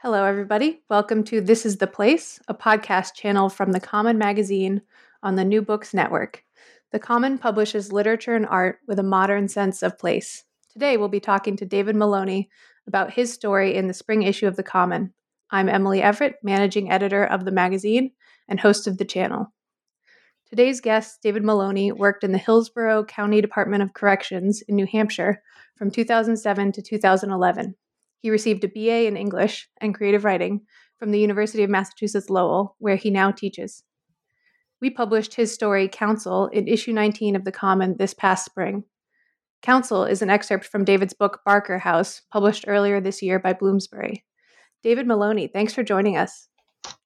Hello, everybody. Welcome to This is the Place, a podcast channel from The Common magazine on the New Books Network. The Common publishes literature and art with a modern sense of place. Today, we'll be talking to David Moloney about his story in the spring issue of The Common. I'm Emily Everett, managing editor of the magazine and host of the channel. Today's guest, David Moloney, worked in the Hillsborough County Department of Corrections in New Hampshire from 2007 to 2011. He received a BA in English and Creative Writing from the University of Massachusetts Lowell, where he now teaches. We published his story, Counsel, in issue 19 of The Common this past spring. Counsel is an excerpt from David's book, Barker House, published earlier this year by Bloomsbury. David Moloney, thanks for joining us.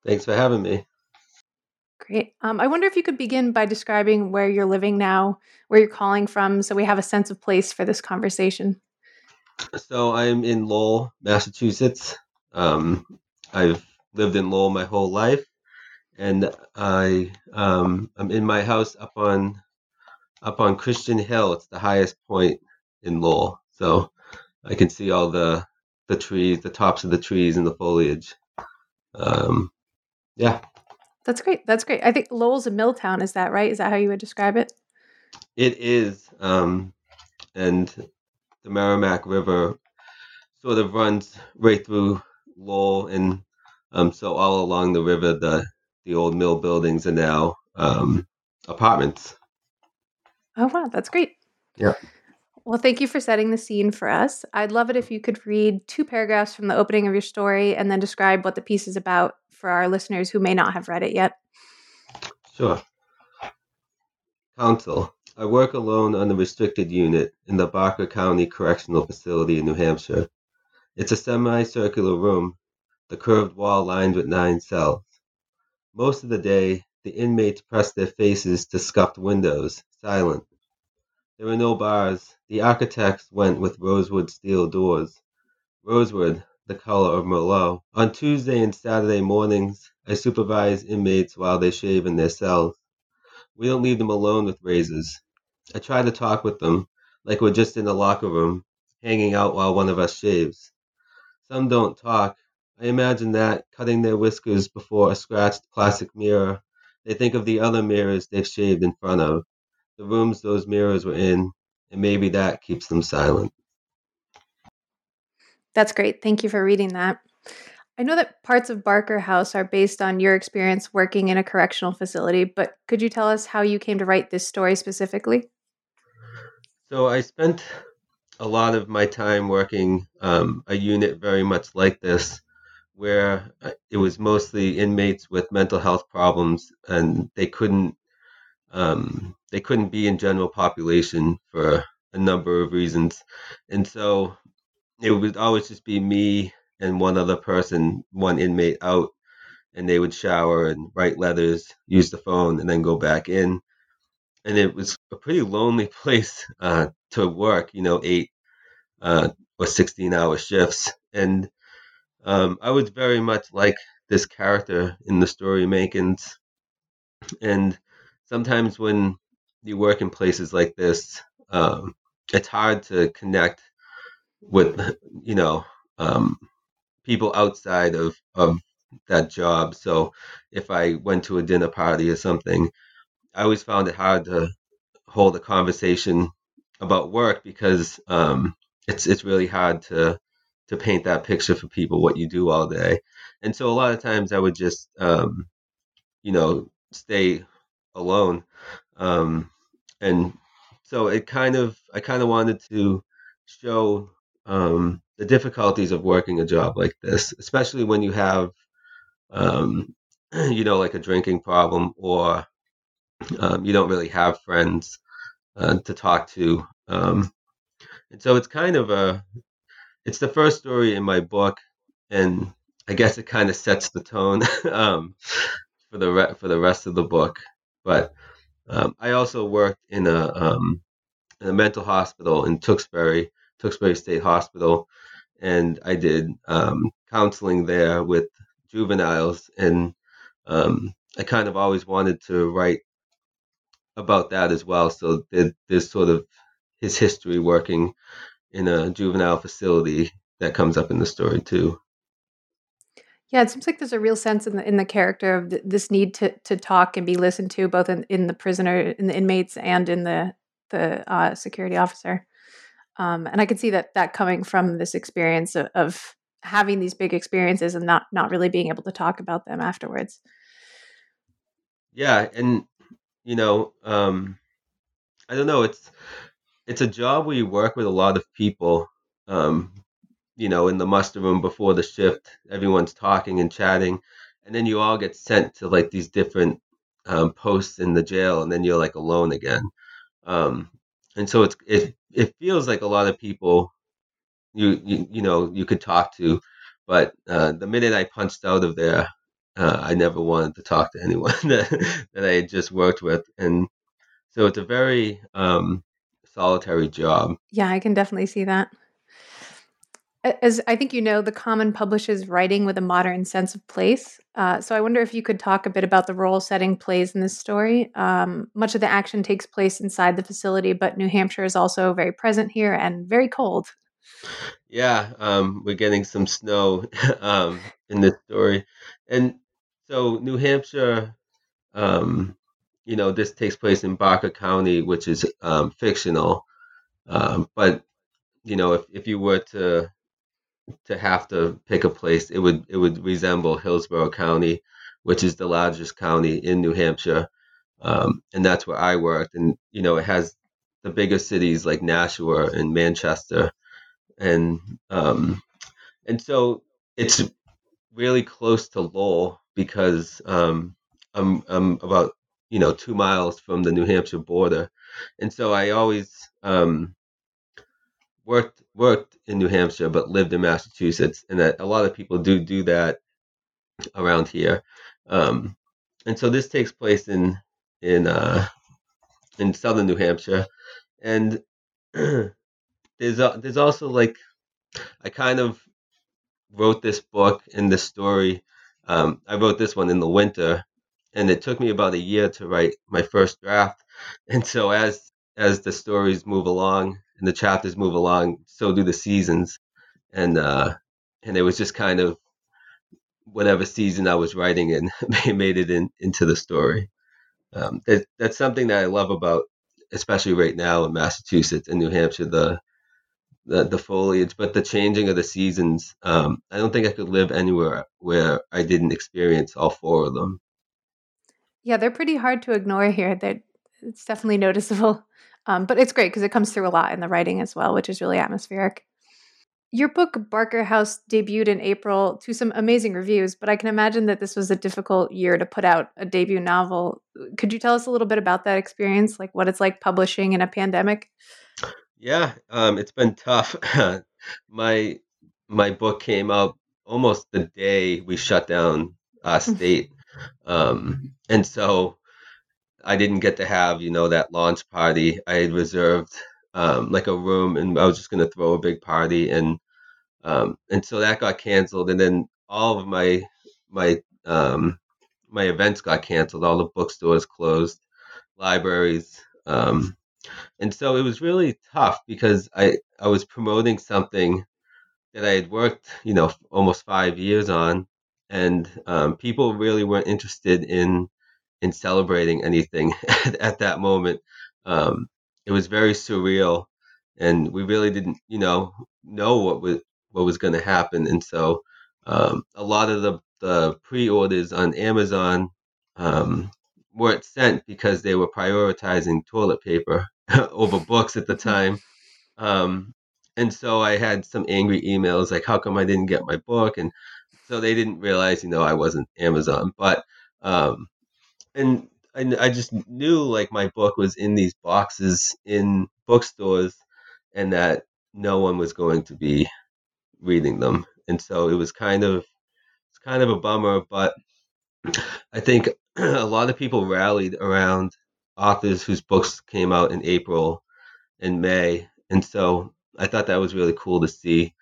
Thanks for having me. Great. I wonder if you could begin by describing where you're living now, where you're calling from, so we have a sense of place for this conversation. So I'm in Lowell, Massachusetts. I've lived in Lowell my whole life, and I'm in my house up on Christian Hill. It's the highest point in Lowell, so I can see all the trees, the tops of the trees, and the foliage. Yeah, that's great. That's great. I think Lowell's a mill town. Is that right? Is that how you would describe it? It is, and the Merrimack River sort of runs right through Lowell, and so all along the river, the old mill buildings are now apartments. Oh, wow. That's great. Yeah. Well, thank you for setting the scene for us. I'd love it if you could read two paragraphs from the opening of your story and then describe what the piece is about for our listeners who may not have read it yet. Sure. Counsel. I work alone on the restricted unit in the Barker County Correctional Facility in New Hampshire. It's a semicircular room, the curved wall lined with 9 cells. Most of the day, the inmates press their faces to scuffed windows, silent. There are no bars. The architects went with rosewood steel doors. Rosewood, the color of Merlot. On Tuesday and Saturday mornings, I supervise inmates while they shave in their cells. We don't leave them alone with razors. I try to talk with them, like we're just in the locker room, hanging out while one of us shaves. Some don't talk. I imagine that, cutting their whiskers before a scratched plastic mirror, they think of the other mirrors they've shaved in front of, the rooms those mirrors were in, and maybe that keeps them silent. That's great. Thank you for reading that. I know that parts of Barker House are based on your experience working in a correctional facility, but could you tell us how you came to write this story specifically? So I spent a lot of my time working a unit very much like this, where it was mostly inmates with mental health problems, and they couldn't be in general population for a number of reasons, and so it would always just be me and one other person, one inmate out, and they would shower and write letters, use the phone, and then go back in. And it was a pretty lonely place to work, 8 or 16-hour shifts. And I was very much like this character in the story, Mankins. And sometimes when you work in places like this, it's hard to connect with, people outside of that job. So if I went to a dinner party or something, I always found it hard to hold a conversation about work because it's really hard to paint that picture for people, what you do all day. And so a lot of times I would just, stay alone. And so I kind of wanted to show the difficulties of working a job like this, especially when you have, like a drinking problem or you don't really have friends to talk to. And so it's kind of It's the first story in my book, and I guess it kind of sets the tone for the rest of the book. But I also worked in a mental hospital in Tewksbury State Hospital, and I did counseling there with juveniles. And I kind of always wanted to write about that as well. So there's sort of his history working in a juvenile facility that comes up in the story too. Yeah, it seems like there's a real sense in the character of this need to talk and be listened to, both in the prisoner, in the inmates, and in the security officer. And I can see that coming from this experience of having these big experiences and not really being able to talk about them afterwards. Yeah, and I don't know. It's a job where you work with a lot of people. In the muster room before the shift, everyone's talking and chatting, and then you all get sent to like these different posts in the jail, and then you're like alone again. And so it feels like a lot of people you could talk to, but the minute I punched out of there, I never wanted to talk to anyone that I had just worked with, and so it's a very solitary job. Yeah, I can definitely see that. As I think The Common publishes writing with a modern sense of place. So I wonder if you could talk a bit about the role setting plays in this story. Much of the action takes place inside the facility, but New Hampshire is also very present here and very cold. Yeah, we're getting some snow in this story. And so New Hampshire, this takes place in Barker County, which is fictional. But, if you were to have to pick a place, it would resemble Hillsborough County, which is the largest county in New Hampshire, and that's where I worked. And it has the bigger cities like Nashua and Manchester, and so it's really close to Lowell because I'm about 2 miles from the New Hampshire border, and so I always worked in New Hampshire, but lived in Massachusetts, and that a lot of people do that around here. And so this takes place in southern New Hampshire, and there's also like I kind of wrote this book and this story. I wrote this one in the winter, and it took me about a year to write my first draft. And so as the stories move along and the chapters move along, so do the seasons. And it was just kind of whatever season I was writing in made it into the story. That's something that I love about, especially right now in Massachusetts and New Hampshire, the foliage, but the changing of the seasons. I don't think I could live anywhere where I didn't experience all four of them. Yeah, they're pretty hard to ignore here. It's definitely noticeable. But it's great because it comes through a lot in the writing as well, which is really atmospheric. Your book, Barker House, debuted in April to some amazing reviews, but I can imagine that this was a difficult year to put out a debut novel. Could you tell us a little bit about that experience, like what it's like publishing in a pandemic? Yeah, it's been tough. My book came out almost the day we shut down our state. And so I didn't get to have, that launch party. I had reserved a room, and I was just going to throw a big party. And so that got canceled. And then all of my events got canceled. All the bookstores closed, libraries. And so it was really tough because I was promoting something that I had worked, almost 5 years on. And people really weren't interested in celebrating anything at that moment. It was very surreal, and we really didn't, know what was going to happen. And so a lot of the pre-orders on Amazon weren't sent because they were prioritizing toilet paper over books at the time. And so I had some angry emails like, how come I didn't get my book? And so they didn't realize, I wasn't Amazon, but and I just knew like my book was in these boxes in bookstores, and that no one was going to be reading them. And so it was kind of a bummer, but I think a lot of people rallied around authors whose books came out in April and May. And so I thought that was really cool to see.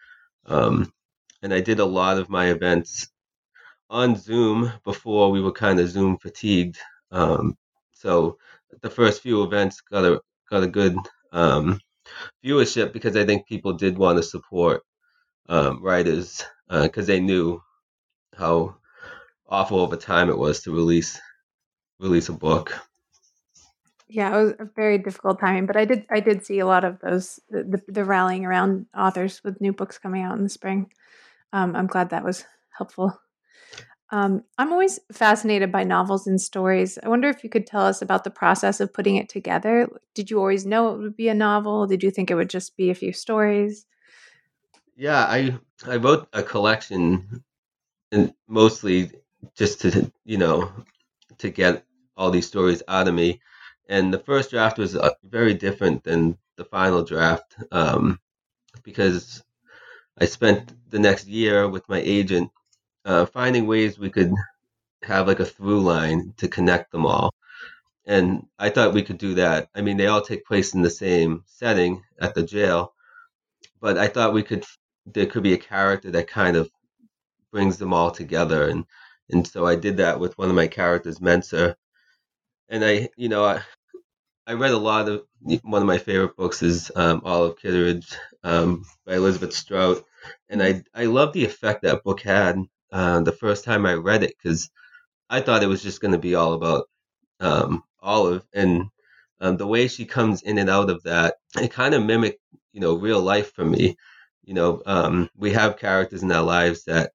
And I did a lot of my events on Zoom before we were kind of Zoom fatigued. So the first few events got a good viewership because I think people did want to support writers because they knew how awful of a time it was to release a book. Yeah, it was a very difficult time, but I did see a lot of those the rallying around authors with new books coming out in the spring. I'm glad that was helpful. I'm always fascinated by novels and stories. I wonder if you could tell us about the process of putting it together. Did you always know it would be a novel? Did you think it would just be a few stories? Yeah, I wrote a collection, and mostly just to get all these stories out of me. And the first draft was very different than the final draft because I spent the next year with my agent finding ways we could have like a through line to connect them all. And I thought we could do that. I mean, they all take place in the same setting at the jail, but I thought there could be a character that kind of brings them all together. And so I did that with one of my characters, Mensah. And I read a lot of, one of my favorite books is Olive Kitteridge by Elizabeth Strout. And I love the effect that book had the first time I read it, because I thought it was just going to be all about Olive. And the way she comes in and out of that, it kind of mimicked, real life for me. We have characters in our lives that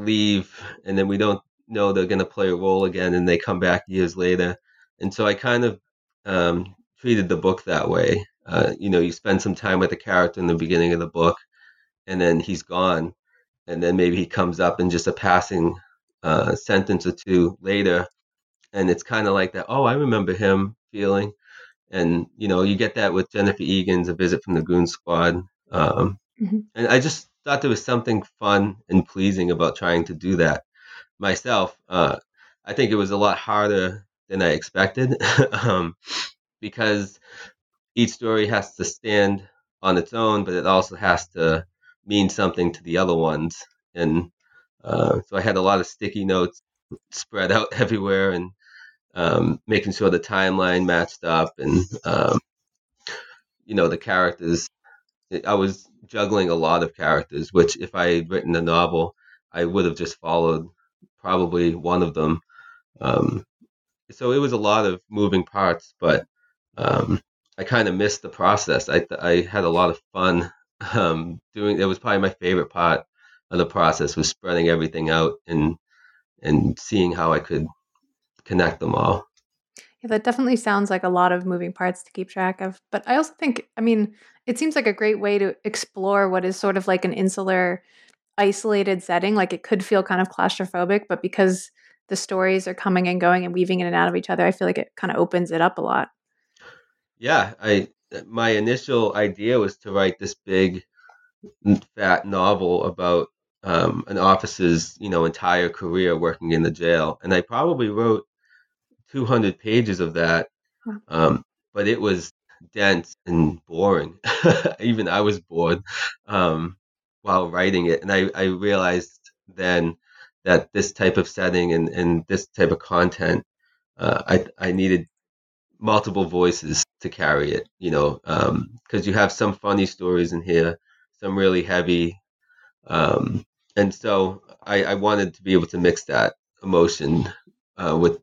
leave and then we don't know they're going to play a role again and they come back years later. And so I kind of treated the book that way. You spend some time with the character in the beginning of the book and then he's gone. And then maybe he comes up in just a passing sentence or two later. And it's kind of like that, oh, I remember him feeling. And, you get that with Jennifer Egan's A Visit from the Goon Squad. And I just thought there was something fun and pleasing about trying to do that. Myself, I think it was a lot harder than I expected because each story has to stand on its own, but it also has to mean something to the other ones. And so I had a lot of sticky notes spread out everywhere and making sure the timeline matched up and, the characters. I was juggling a lot of characters, which if I had written a novel, I would have just followed probably one of them. So it was a lot of moving parts, but I kind of missed the process. I had a lot of fun doing. It was probably my favorite part of the process was spreading everything out and seeing how I could connect them all. Yeah, that definitely sounds like a lot of moving parts to keep track of. But I also think, it seems like a great way to explore what is sort of like an insular isolated setting. Like it could feel kind of claustrophobic, but because the stories are coming and going and weaving in and out of each other, I feel like it kind of opens it up a lot. Yeah. My initial idea was to write this big fat novel about an officer's, entire career working in the jail. And I probably wrote 200 pages of that. Wow. But it was dense and boring. Even I was bored. While writing it. And I realized then that this type of setting and this type of content, I needed multiple voices to carry it, because you have some funny stories in here, some really heavy. And so I wanted to be able to mix that emotion with,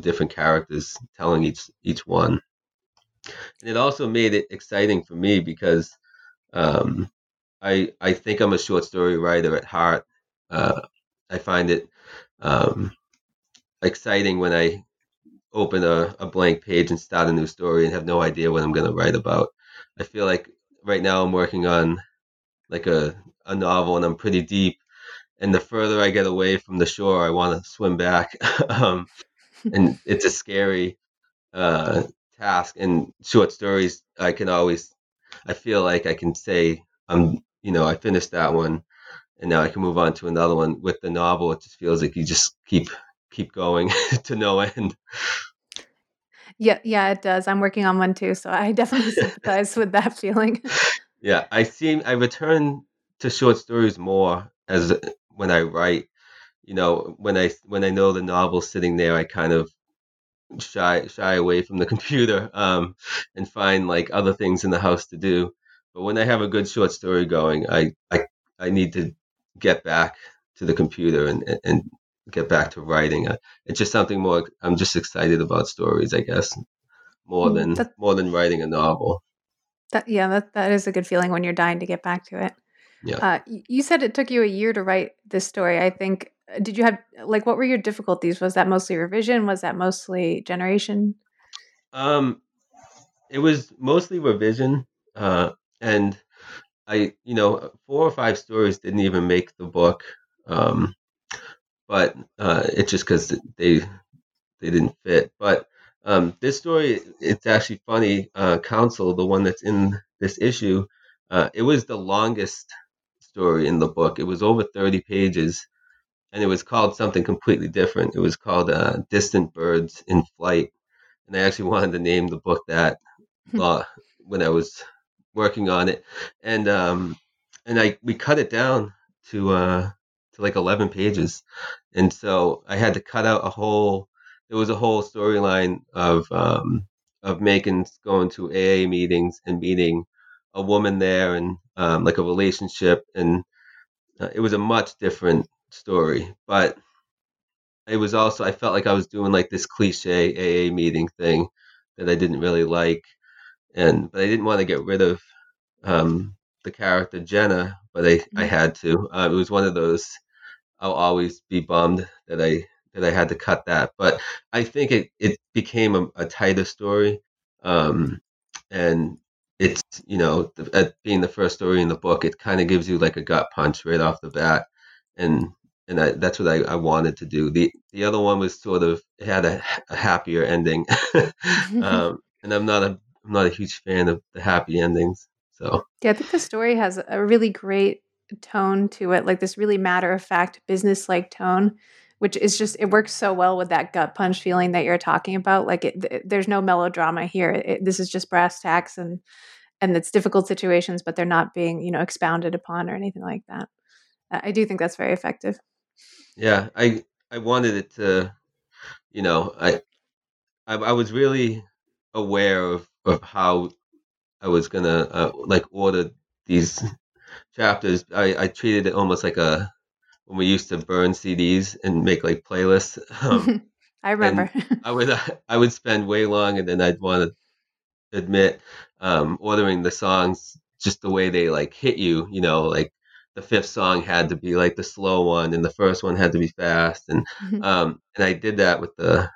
different characters telling each one. And it also made it exciting for me because I think I'm a short story writer at heart. I find it exciting when I open a blank page and start a new story and have no idea what I'm going to write about. I feel like right now I'm working on like a novel and I'm pretty deep. And the further I get away from the shore, I want to swim back. And it's a scary task. And short stories, I feel like I can say, I'm you know, I finished that one and now I can move on to another one. With the novel, it just feels like you just keep going to no end. Yeah, it does. I'm working on one too, so I definitely sympathize with that feeling. Yeah, I return to short stories more as when I write. You know, when I know the novel's sitting there, I kind of shy away from the computer and find like other things in the house to do. But when I have a good short story going, I need to get back to the computer and get back to writing. It's just something more. I'm just excited about stories, I guess, more than writing a novel. That is a good feeling when you're dying to get back to it. Yeah. You said it took you a year to write this story. I think, did you have, like, what were your difficulties? Was that mostly revision? Was that mostly generation? It was mostly revision. And I, you know, 4 or 5 stories didn't even make the book. But it's just because they didn't fit. But this story, it's actually funny. Counsel, the one that's in this issue, it was the longest story in the book. It was over 30 pages, and it was called something completely different. It was called Distant Birds in Flight. And I actually wanted to name the book that when I was working on it. And we cut it down to like 11 pages. And so I had to cut out there was a whole storyline of Macon going to AA meetings and meeting a woman there and like a relationship. And it was a much different story, but it was also, I felt like I was doing like this cliche AA meeting thing that I didn't really like. But I didn't want to get rid of the character Jenna, but I had to. It was one of those, I'll always be bummed that I had to cut that. But I think it became a tighter story. And it's, you know, being the first story in the book, it kind of gives you like a gut punch right off the bat. And that's what I wanted to do. The other one was sort of, it had a happier ending. And I'm not a huge fan of the happy endings. So yeah, I think the story has a really great tone to it, like this really matter-of-fact, business-like tone, which is just, it works so well with that gut punch feeling that you're talking about. Like there's no melodrama here. This is just brass tacks and it's difficult situations, but they're not being, you know, expounded upon or anything like that. I do think that's very effective. Yeah, I wanted it to, you know, I was really aware of how I was going to like order these chapters. I treated it almost like when we used to burn CDs and make like playlists. I remember. I would spend way long, and then I'd want to admit ordering the songs just the way they like hit you, you know, like the 5th song had to be like the slow one and the first one had to be fast. And, and I did that with the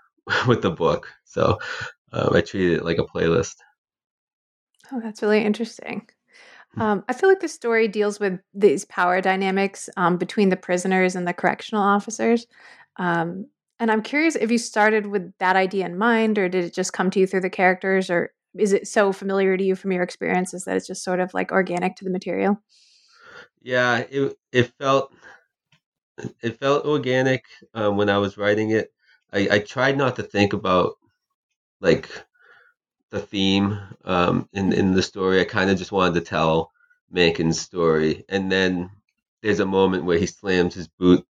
book. So I treated it like a playlist. Oh, that's really interesting. I feel like this story deals with these power dynamics between the prisoners and the correctional officers. And I'm curious if you started with that idea in mind, or did it just come to you through the characters, or is it so familiar to you from your experiences that it's just sort of like organic to the material? Yeah, it felt organic when I was writing it. I tried not to think about like the theme in the story. I kind of just wanted to tell Macon's story. And then there's a moment where he slams his boot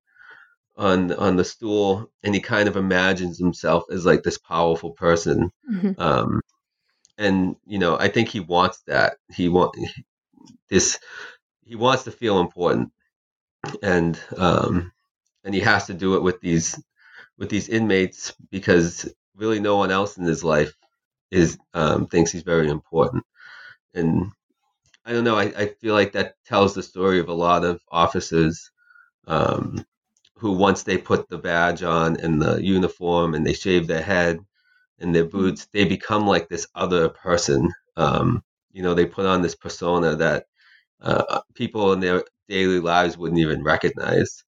on the stool, and he kind of imagines himself as like this powerful person. Mm-hmm. And you know, I think he wants that. He wants to feel important, and he has to do it with these inmates, because really no one else in his life thinks he's very important. And I don't know, I feel like that tells the story of a lot of officers who, once they put the badge on and the uniform and they shave their head and their boots, they become like this other person. You know, they put on this persona that people in their daily lives wouldn't even recognize.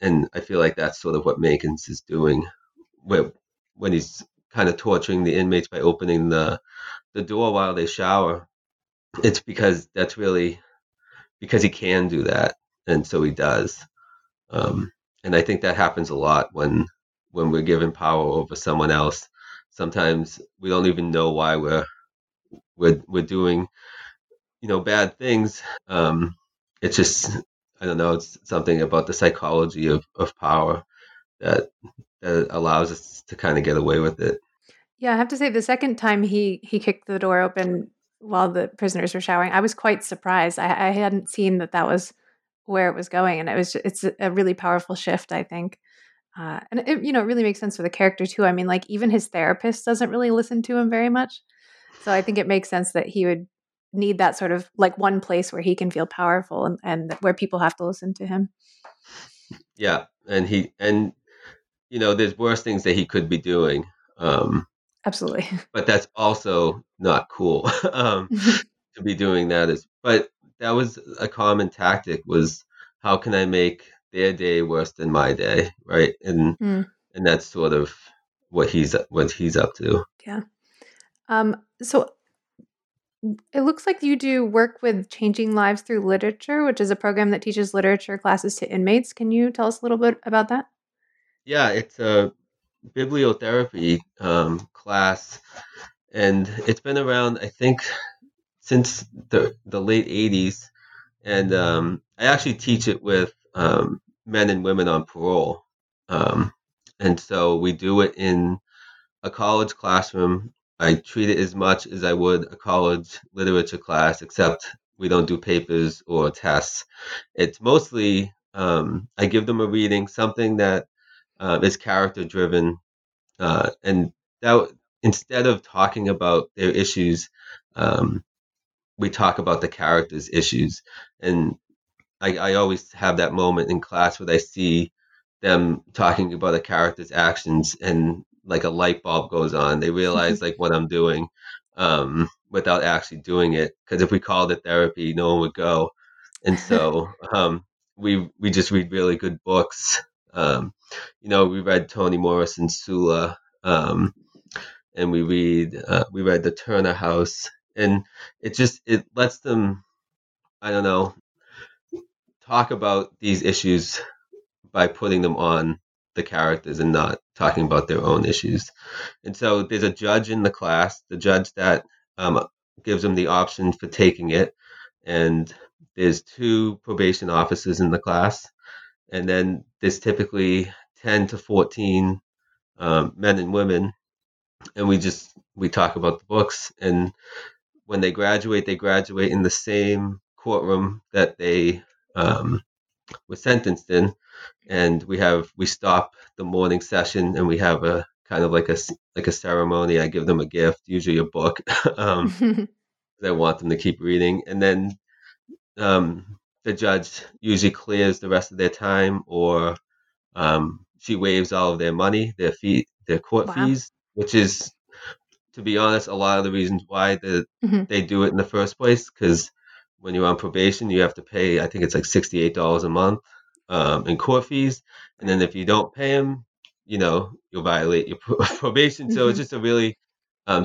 And I feel like that's sort of what Macon's is doing when he's kind of torturing the inmates by opening the door while they shower. It's because that's really because he can do that. And so he does. And I think that happens a lot when we're given power over someone else. Sometimes we don't even know why we're doing, bad things. It's just, it's something about the psychology of power that allows us to kind of get away with it. Yeah, I have to say the second time he kicked the door open while the prisoners were showering, I was quite surprised. I hadn't seen that was where it was going. And it's a really powerful shift, I think. And it, it really makes sense for the character too. I mean, even his therapist doesn't really listen to him very much. So I think it makes sense that he would need that sort of one place where he can feel powerful and where people have to listen to him. Yeah. And there's worse things that he could be doing. Absolutely. But that's also not cool to be doing that. But that was a common tactic, was how can I make their day worse than my day, right? And that's sort of what he's up to. Yeah. So it looks like you do work with Changing Lives Through Literature, which is a program that teaches literature classes to inmates. Can you tell us a little bit about that? Yeah, it's a bibliotherapy class, and it's been around, I think, since the late 80s. And I actually teach it with men and women on parole. And so we do it in a college classroom. I treat it as much as I would a college literature class, except we don't do papers or tests. It's mostly, I give them a reading, something that is character driven. And that instead of talking about their issues, we talk about the character's issues. And I always have that moment in class where I see them talking about a character's actions, and a light bulb goes on. They realize what I'm doing without actually doing it. Because if we called it therapy, no one would go. And so we just read really good books. We read Toni Morrison's Sula, and we read The Turner House, and it lets them, talk about these issues by putting them on the characters and not talking about their own issues. And so there's a judge in the class, the judge that gives them the option for taking it. And there's two probation officers in the class. And then there's typically 10 to 14 men and women. And we talk about the books. And when they graduate in the same courtroom that they were sentenced in. And we stop the morning session, and we have a kind of like a ceremony. I give them a gift, usually a book. I want them to keep reading. And then the judge usually clears the rest of their time, or she waives all of their money, their court fees, which is, to be honest, a lot of the reasons why they do it in the first place. Because when you're on probation, you have to pay, I think it's $68 a month. And court fees. And then if you don't pay them, you'll violate your probation. So it's just a really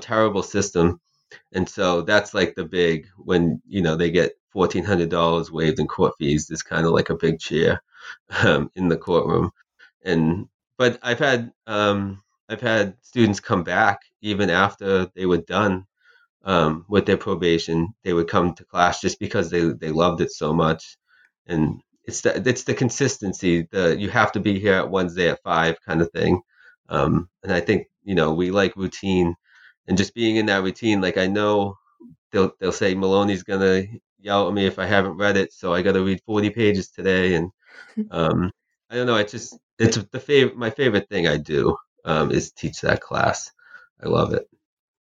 terrible system. And so that's the big, when, they get $1,400 waived in court fees, there's kind of a big cheer in the courtroom. But I've had students come back even after they were done with their probation. They would come to class just because they loved it so much. And it's the consistency, you have to be here at Wednesday at 5 kind of thing. And I think, we like routine, and just being in that routine, I know they'll say Maloney's going to yell at me if I haven't read it. So I got to read 40 pages today. And I don't know. It's my favorite thing I do is teach that class. I love it.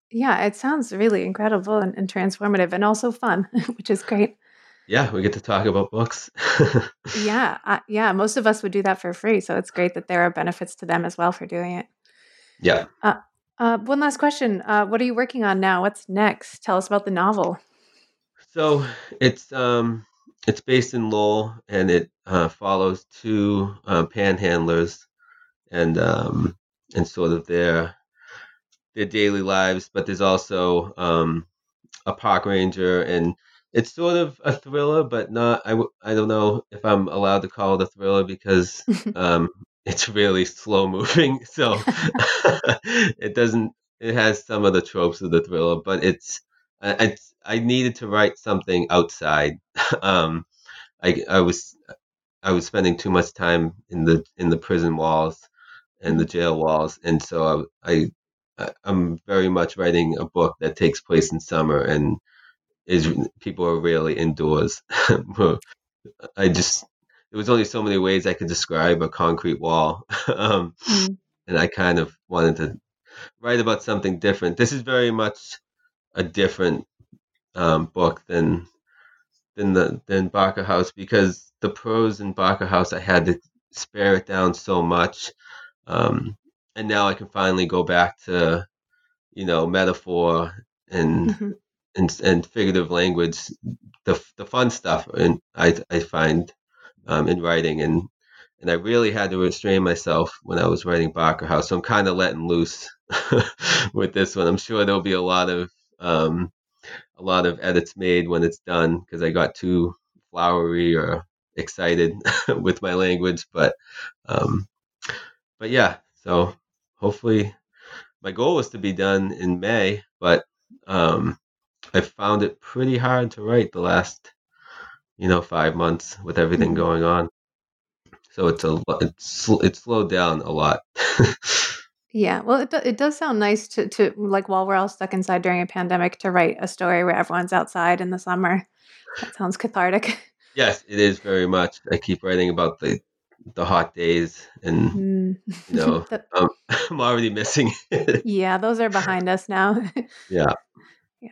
Yeah, it sounds really incredible and transformative, and also fun, which is great. Yeah, we get to talk about books. Yeah, most of us would do that for free, so it's great that there are benefits to them as well for doing it. Yeah. One last question. What are you working on now? What's next? Tell us about the novel. So it's based in Lowell, and it follows two panhandlers and sort of their daily lives, but there's also a park ranger, and It's sort of a thriller, but not. I don't know if I'm allowed to call it a thriller because it's really slow moving, so it doesn't. It has some of the tropes of the thriller, but I needed to write something outside. I was spending too much time in the prison walls and the jail walls, and so I'm very much writing a book that takes place in summer and is people are really indoors. There was only so many ways I could describe a concrete wall, and I kind of wanted to write about something different. This is very much a different book than Barker House, because the prose in Barker House, I had to spare it down so much, and now I can finally go back to, metaphor and. Mm-hmm. And figurative language, the fun stuff, and I find in writing, and I really had to restrain myself when I was writing Barker House. So I'm kind of letting loose with this one. I'm sure there'll be a lot of edits made when it's done because I got too flowery or excited with my language. But yeah. So hopefully, my goal was to be done in May, but. I found it pretty hard to write the last, 5 months with everything going on. So it's slowed down a lot. Yeah. Well, it does sound nice to like while we're all stuck inside during a pandemic to write a story where everyone's outside in the summer. That sounds cathartic. Yes, it is very much. I keep writing about the hot days and, I'm already missing it. Yeah. Those are behind us now. Yeah. Yeah.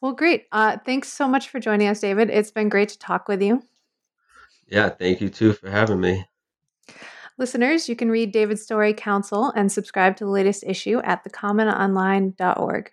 Well, great. Thanks so much for joining us, David. It's been great to talk with you. Yeah, thank you too for having me. Listeners, you can read David's story, Counsel, and subscribe to the latest issue at thecommononline.org.